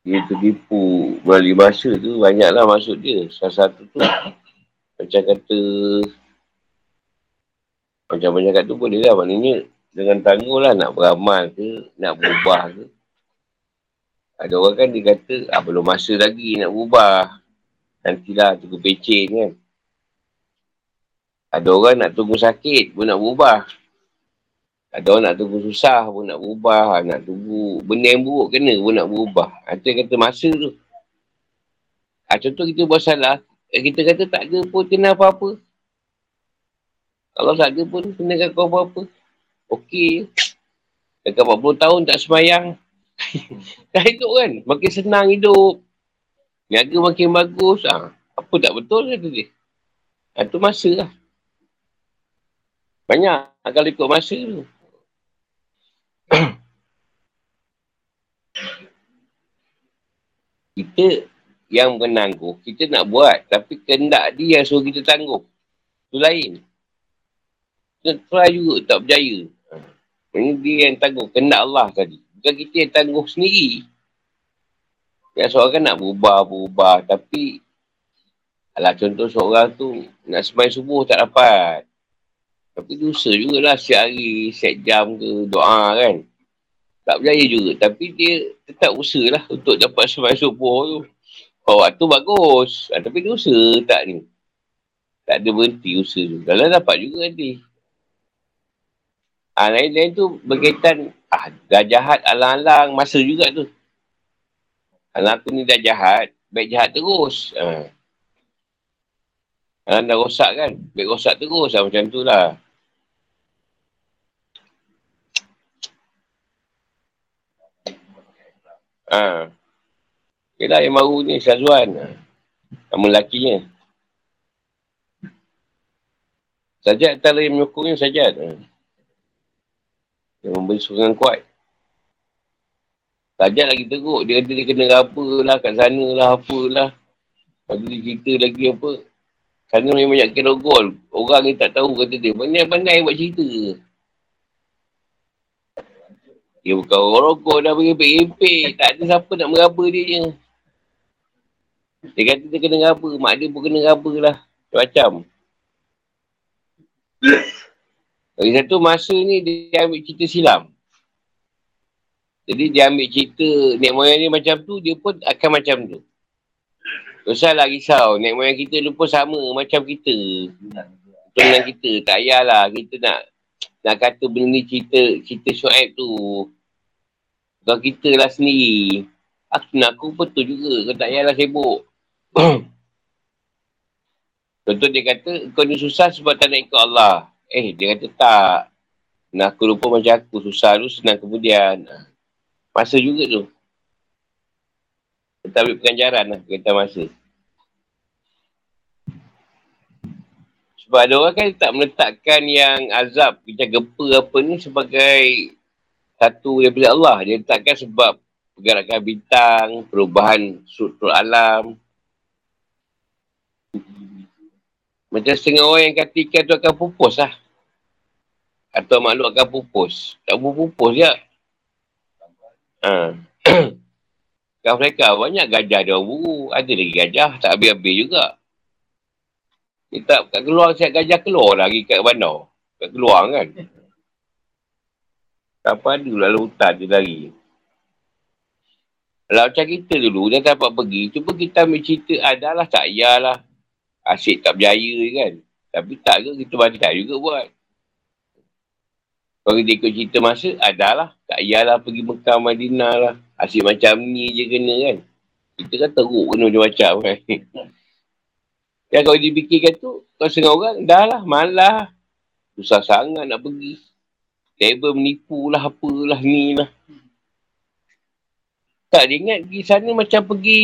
Dia tertipu melalui bahasa tu, banyaklah maksud dia. Salah satu tu macam-macam kata tu boleh lah, maknanya dengan tangguh lah nak beramal ke, nak berubah ke. Ada orang kan dia kata, belum masa lagi nak berubah, nantilah tunggu pecen kan. Ada orang nak tunggu sakit pun nak berubah. Ada orang nak tunggu susah pun nak berubah. Nak tunggu benda yang buruk kena pun nak berubah. Itu kata masa tu. Contoh kita buat salah. Kita kata tak ada pun kena apa-apa. Kalau tak ada pun kena kau apa-apa. Okey. Dekat 40 tahun tak sembahyang. Dah hidup kan. Makin senang hidup. Niaga makin bagus. Apa tak betul kata dia. Itu masa lah. Banyak. Kalau ikut masa tu. Kita yang menangguh, kita nak buat. Tapi kehendak dia yang suruh kita tangguh. Itu lain. Kita try juga tak berjaya. Ini dia yang tangguh. Kehendak Allah tadi. Bukan kita yang tangguh sendiri. Yang seorang kan nak berubah. Tapi, contoh seorang tu nak sembahyang subuh tak dapat. Tapi dia usaha jugalah setiap hari, setiap jam ke, doa kan. Tak berjaya juga. Tapi dia tetap usahalah untuk dapat sembahyang subuh tu. Kalau waktu bagus. Tapi dia usaha tak ni. Tak ada berhenti usaha tu. Kalau dapat juga nanti. Lain-lain tu berkaitan, dah jahat alang-alang masa juga tu. Alang aku ni dah jahat, baik jahat terus. Alang dah rosak kan, baik rosak terus lah macam tu lah. Yelah yang baru ni, Sazuan. Nama lakinya. Sajat antara yang menyokongnya Sajat. Dia memberi sokongan kuat. Sajat lagi teruk. Dia kata dia kena apa lah kat sana lah, apa lah. Lepas tu dia cerita lagi apa. Kerana memang banyak kerogol. Orang ni tak tahu kata dia. Pandai-pandai buat cerita. Dia bukan orang rokok dah berempik-empik. Tak ada siapa nak meraba dia je. Dia kata dia kena raba. Mak dia pun kena raba lah. Macam. Lagi satu masa ni dia ambil cerita silam. Jadi dia ambil cerita nenek moyang dia macam tu. Dia pun akan macam tu. Usahlah risau. Nenek moyang kita lupa sama macam kita. Tunang kita. Tak payahlah. Kita nak kata benda ni cerita Syu'aib tu. Bukan kita lah sendiri. Aku betul juga. Kau tak payahlah sibuk. Contoh dia kata, kau ni susah sebab tak nak ikut Allah. Dia kata tak. Nak aku lupa macam aku. Susah tu senang kemudian. Masa juga tu. Kita ambil pengajaran lah, kaitan masa. Sebab ada orang kan tak meletakkan yang azab, macam gempa apa ni sebagai satu daripada Allah. Dia letakkan sebab pergerakan bintang, perubahan struktur alam. Macam setengah orang yang kata ikan tu akan pupus lah. Atau makhluk akan pupus. Tak pupus je. Kat mereka banyak gajah dia orang buru. Ada lagi gajah. Tak habis-habis juga. Dia tak keluar. Siap gajah keluar lagi kat bandar. Kat keluar kan. Tak padu lah hutan dia lari. Kalau macam kita dulu, dia tak dapat pergi. Cuba kita ambil cerita, adalah tak payahlah. Asyik tak berjaya kan. Tapi tak ke kita baca juga buat. Kalau kita ikut cerita masa, adalah. Tak payahlah pergi Mekah, Madinah lah. Asyik macam ni je kena kan. Kita kan teruk kena macam-macam kan. Dan kalau dipikirkan tu, kau setengah orang, dah lah, malah. Susah sangat nak pergi. Table menipu lah, apalah ni lah. Tak, dia ingat pergi sana macam pergi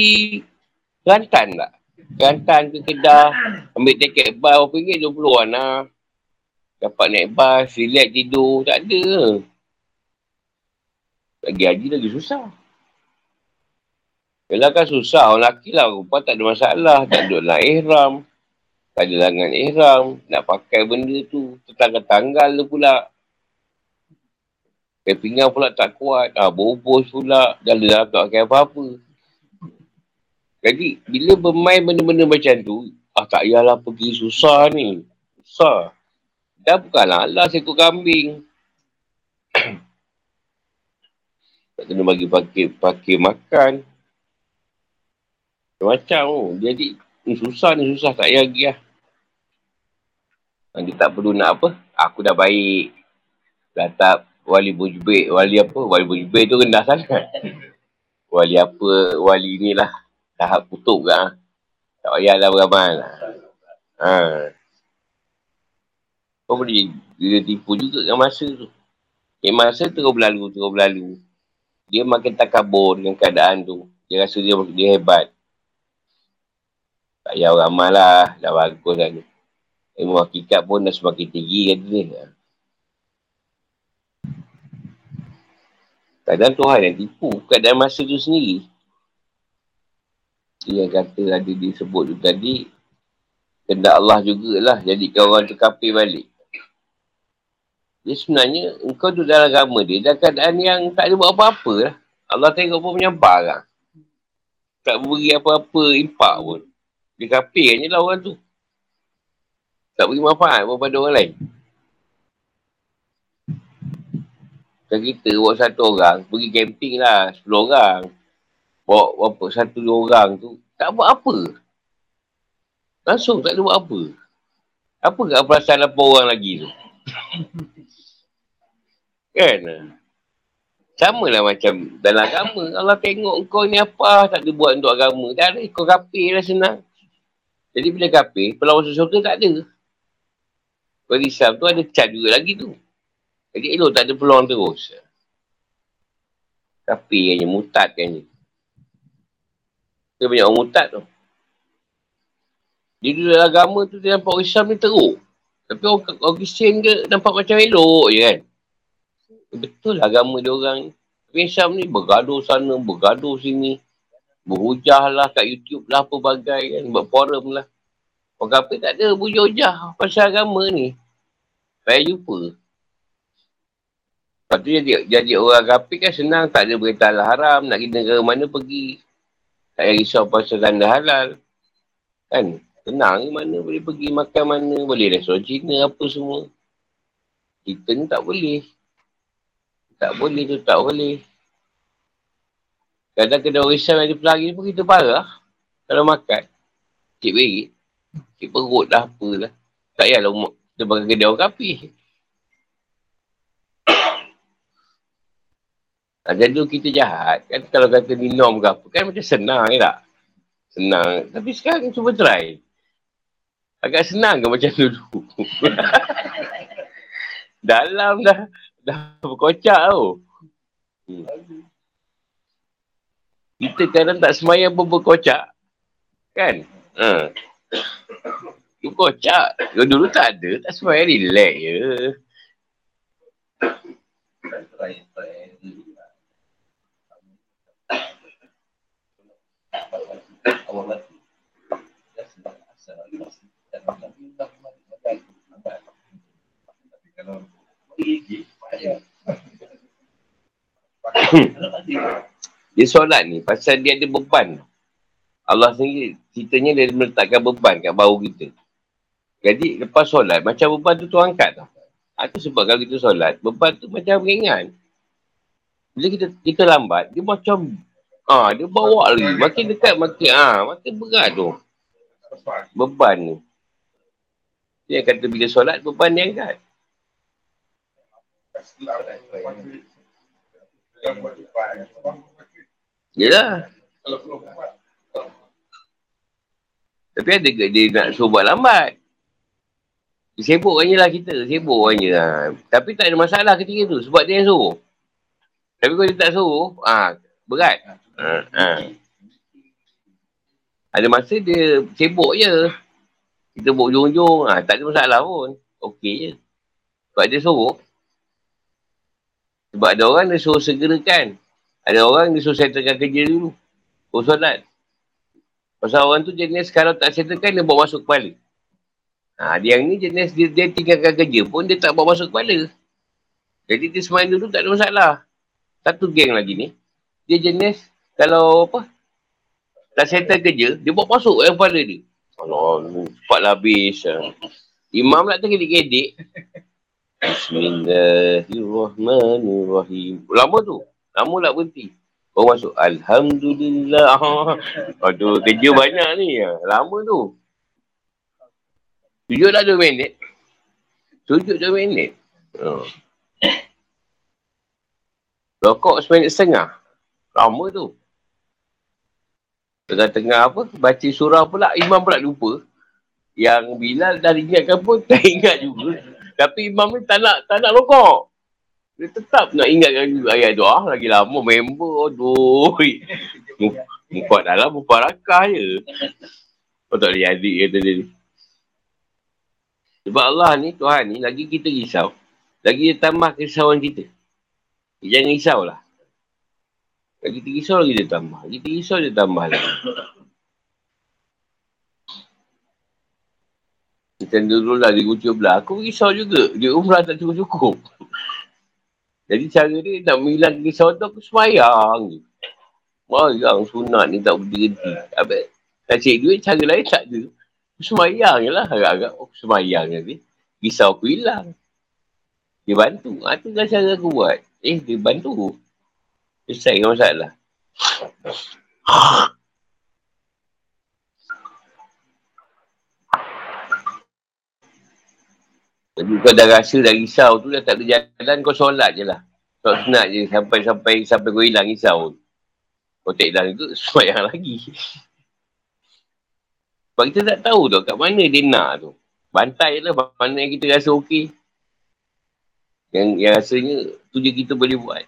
Kelantan tak? Kelantan ke Kedah, ambil tiket bas, RM20 lah. Dapat naik bas, relax tidur, tak ada. Lagi haji lagi susah. Yalah kan susah, orang lelaki lah, rupa tak ada masalah, tak duduk dalam ihram, tak ada langan ihram, nak pakai benda tu, tertanggal-tanggal pula. Pinggang pula tak kuat. Bobos pula. Dalam tak pakai apa-apa. Jadi, bila bermain benda-benda macam tu, tak payahlah pergi susah ni. Susah. Dah bukan alas ikut kambing. Tak kena bagi pakir makan. Macam Jadi, susah ni susah. Tak payah lagi lah. Dia tak perlu nak apa. Aku dah baik. Dah tak. Wali Bujbek tu rendah sangat. Wali ni lah. Tahap kutub kan. Tak payahlah beramal lah. Kau boleh dia tipu juga dengan masa tu. Masa terus berlalu. Dia makin takabur dengan keadaan tu. Dia rasa dia hebat. Tak payah beramal lah. Dah bagus lah ni. Ilmu hakikat pun dah semakin tinggi kata dia. Kadang Tuhan yang tipu. Kadang masa tu sendiri. Yang kata ada disebut tu tadi. Kendak Allah jugalah. Jadikan orang tu kafir balik. Dia sebenarnya. Engkau tu dalam agama dia. Dalam keadaan yang tak ada buat apa-apa lah. Allah tengok pun menyampar lah. Tak beri apa-apa impak pun. Dia kafirkan je lah orang tu. Tak beri manfaat pun pada orang lain. Kalau kita buat satu orang, pergi camping lah, 10 orang. Bawa satu 2 orang tu, tak buat apa. Langsung tak ada buat apa. Apa kat perasaan 8 orang lagi tu? Kan? Sama lah macam dalam agama. Allah tengok kau ni apa, tak ada buat untuk agama. Tak ada, kau kafir lah senang. Jadi bila kafir, peluang sesuatu tak ada. Kau risau tu ada cat juga lagi tu. Jadi elok tak ada peluang terus. Tapi hanya mutat kan je. Dia banyak orang mutat tu. Dia duduk dalam agama tu, dia nampak Islam ni teruk. Tapi orang Kristian ke nampak macam elok je kan. Betul lah agama dia orang ni. Tapi Islam ni bergaduh sana, bergaduh sini. Berhujah lah kat YouTube lah pelbagai kan. Buat forum lah. Orang kafir tak ada hujah pasal agama ni. Saya jumpa. Lepas tu jadi orang kafir kan senang, tak ada berita haram, nak pergi negara mana pergi. Tak payah risau pasal tanda halal. Kan? Senang ke mana boleh pergi, makan mana, boleh restoran Cina apa semua. Kita ni tak boleh. Tak boleh. Kadang-kadang orang Islam ada pelari pun kita parah. Kalau makan. Cik berit. Cik perut lah apalah. Tak payahlah kita pakai kedai orang kafir. Jadi dulu kita jahat, kan kalau kata ni norm ke apa, kan macam senang je tak? Senang. Tapi sekarang cuba try. Agak senang ke macam dulu? Dalam dah berkocak tau. Kita kadang tak semayang pun berkocak. Kan? Berkocak. Dulu tak ada, tak semayang relax je. Try. Dia solat ni pasal dia ada beban. Allah sendiri ceritanya dia meletakkan beban kat bahu kita. Jadi lepas solat macam beban tu angkat tau. Itu sebab kalau kita solat, beban tu macam ringan. Bila kita lambat, dia macam dia bawa lagi. Makin dekat, makin berat tu. Beban ni. Dia kata bila solat, beban dia angkat. Yelah. Tapi ada ke dia nak suruh lambat? Sibuk orangnya lah kita. Sibuk orangnya lah. Tapi tak ada masalah ketika tu. Sebab dia yang suruh. Tapi kalau dia tak suruh, berat. Ada masa dia sibuk je. Kita buat ujung-ujung. Tak ada masalah pun. Okey je. Sebab dia suruh. Sebab ada orang dia suruh segerakan. Ada orang dia suruh settlekan kerja dulu. Suruh solat. Pasal orang tu jenis kalau tak settlekan, dia buat masuk kepala. Dia yang ni jenis dia tinggalkan kerja pun dia tak bawa masuk kepala. Jadi dia semain dulu tak ada masalah. Satu geng lagi ni, dia jenis kalau tak settle kerja, dia buat masuk dalam kepala dia. Cepatlah habis. Imam nak tergedik-gedik. Bismillahirrahmanirrahim. Lama tu. Lama nak berhenti. Orang masuk. Alhamdulillah. Aduh, kerja banyak ni. Lama tu. Sujud dah 2 minit. Sujud 2 minit. Rokok 1.5 minit. Lama tu. Tengah-tengah baca surah pula, imam pula lupa. Yang Bilal dah ingatkan pun, tak ingat juga. Tapi imam ni tak nak rokok. Dia tetap nak ingatkan ayat doa. Lagi lama member. Aduh. Muka dalam berparakah je. Kau tak boleh adik kata dia ni. Sebab Allah ni, Tuhan ni, lagi kita risau, lagi dia tambah kerisauan kita. Jangan risaulah. Lagi kita risau, lagi dia tambah. Lagi kita risau, dia tambah lagi. Macam dululah dia kucur belah. Aku risau juga. Dia umrah tak cukup-cukup. Jadi cara dia nak menghilangkan risau tu, aku semayang je. Semayang sunat ni tak berhenti. Habis, nak cek duit, cara lain tak ada. Semayang je lah. Agak-agak semayang je. Risau aku hilang. Dia bantu. Itu dah cara aku buat. Dia bantu. Selesai dengan masalah. Jadi kau dah rasa dah risau tu dah tak ada jalan. Kau solat je lah. Solat sunat je sampai kau hilang risau. Kau tak hilang tu semayang lagi. Sebab kita tak tahu tu kat mana dia nak tu. Bantai lah mana yang kita rasa okey. Yang rasanya tu je kita boleh buat.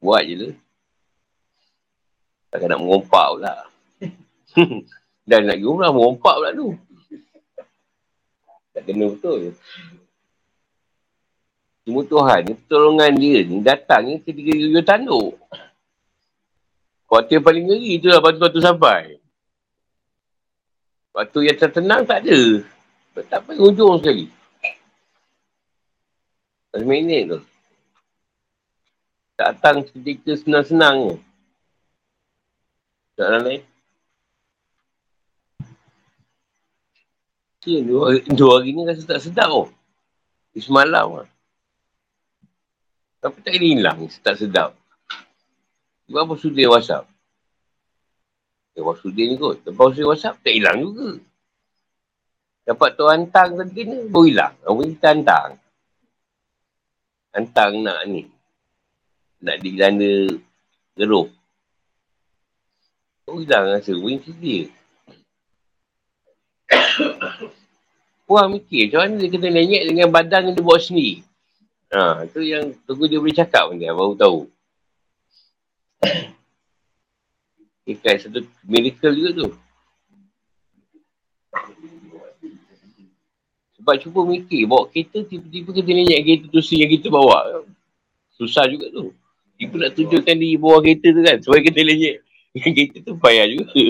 Buat je lah. Takkan nak merompak pula. Dah nak jumlah merompak pula tu. Tak kena betul je. Cuma Tuhan ni, pertolongan dia ni datangnya ketika dia tanduk. Kuartir paling ngeri tu lah batu-batu sampai. Waktu yang tertenang tak ada. Tak payah hujung sekali. 1 minit tu. Datang ketika senang-senang je. Tak lain. Okay, 2 hari ni rasa tak sedap tu. Semalam lah. Tapi tak boleh hilang tak sedap. Sebab apa sudah WhatsApp? Wasudin ni kot. Lepas wasudin WhatsApp, tak hilang juga. Dapat tu hantang tadi ni, baru hilang. Orang kita hantang. Hantang nak ni. Nak dilanda geruh. Baru hilang rasa. Orang dia. Orang mikir macam mana dia kena lenyek dengan badan yang dia buat sendiri. Tu yang tunggu dia boleh cakap pun dia. Baru tahu. Ikan satu miracle juga tu. Sebab cuba mikir, bawa kereta, tiba-tiba kita lenyap kereta tu yang kita bawa. Susah juga tu. Tiba nak tunjukkan diri bawa kereta tu kan. Sebab kita lenyap kereta tu payah juga.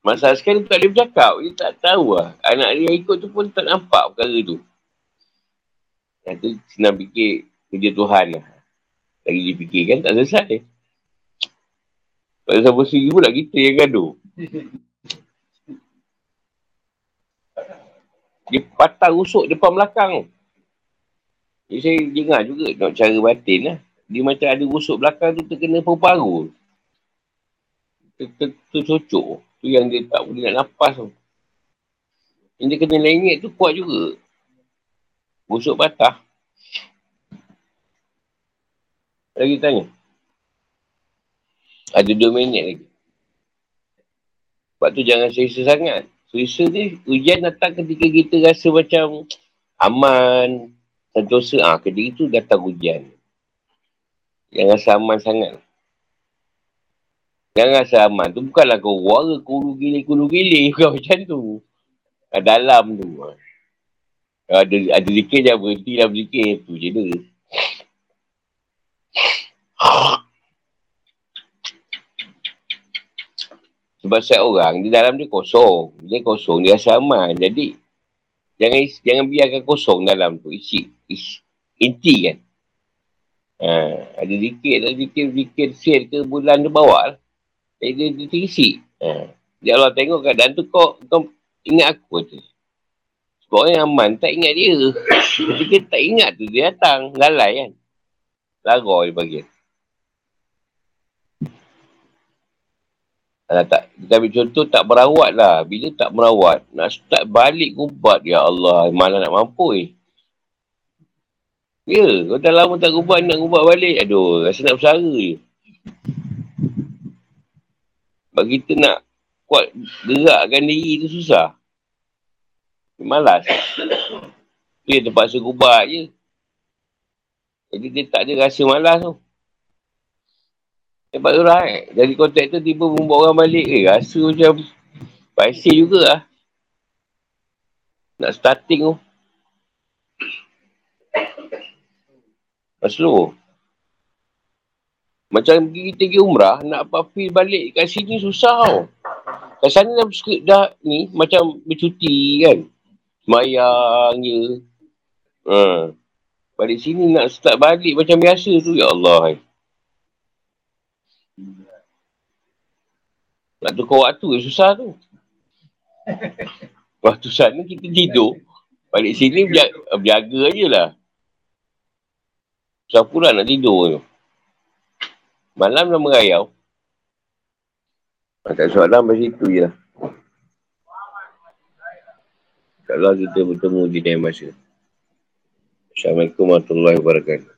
Masalah sekarang tu tak boleh bercakap. Dia tak tahu lah. Anak dia ikut tu pun tak nampak perkara tu. Yang tu senang fikir kerja Tuhan lah. Lagi dipikirkan tak selesai. Kalau sama sendiri pula kita yang gaduh. Dia patah rusuk depan belakang. Jadi saya dengar juga nak cara batin lah. Dia macam ada rusuk belakang tu terkena paru-paru. Tercocok. Tu yang dia tak boleh nak nafas tu. Yang dia kena lengit tu kuat juga. Rusuk patah. Lagi tanya. Ada 2 minit lagi. Sebab tu jangan selesa sangat. Selesa ni, ujian datang ketika kita rasa macam aman, sentosa. Ah, ketika tu datang ujian. Jangan rasa aman sangat. Jangan rasa aman. Tu bukanlah kau wara, kulu gili. Bukan macam tu. Dalam tu. Ada zikir jangan berhenti dalam zikir. Tu je dia. Sebab setiap orang, di dalam dia kosong. Dia kosong, dia rasa aman. Jadi, jangan biarkan kosong dalam tu. Inti kan. Ada zikir, sel ke bulan tu bawa lah. Jadi, dia terisi. Dia Allah tengok keadaan tu, kau ingat aku tu. Sebab orang aman, tak ingat dia. Ketika tak ingat tu, dia datang. Lalai kan. Larau dia bagian. Kita ambil contoh tak merawat lah. Bila tak merawat, nak start balik ubat, ya Allah, malah nak mampu Ya, kau dah lama tak ubat, nak ubat balik. Aduh, rasa nak bersara je. Sebab kita nak kuat gerakkan diri tu susah. Malas. Dia terpaksa ubat je. Jadi dia tak ada rasa malas tu. Lepas tu right. Dari kontak tu tiba membuat orang balik. Rasa macam pasir juga lah. Nak starting tu. Slow. Macam kita pergi umrah. Nak apa-apa balik kat sini susah tau. Kat sana dah ni macam bercuti kan. Semayang je. Balik sini nak start balik macam biasa tu. Ya Allah. Nak tukar waktu je susah tu. Waktu sana kita tidur. Balik sini berjaga je lah. Susah pula nak tidur tu. Malam dah merayau. Tak soalan macam itu je lah. InsyaAllah kita bertemu di lain masa. Assalamualaikum warahmatullahi wabarakatuh.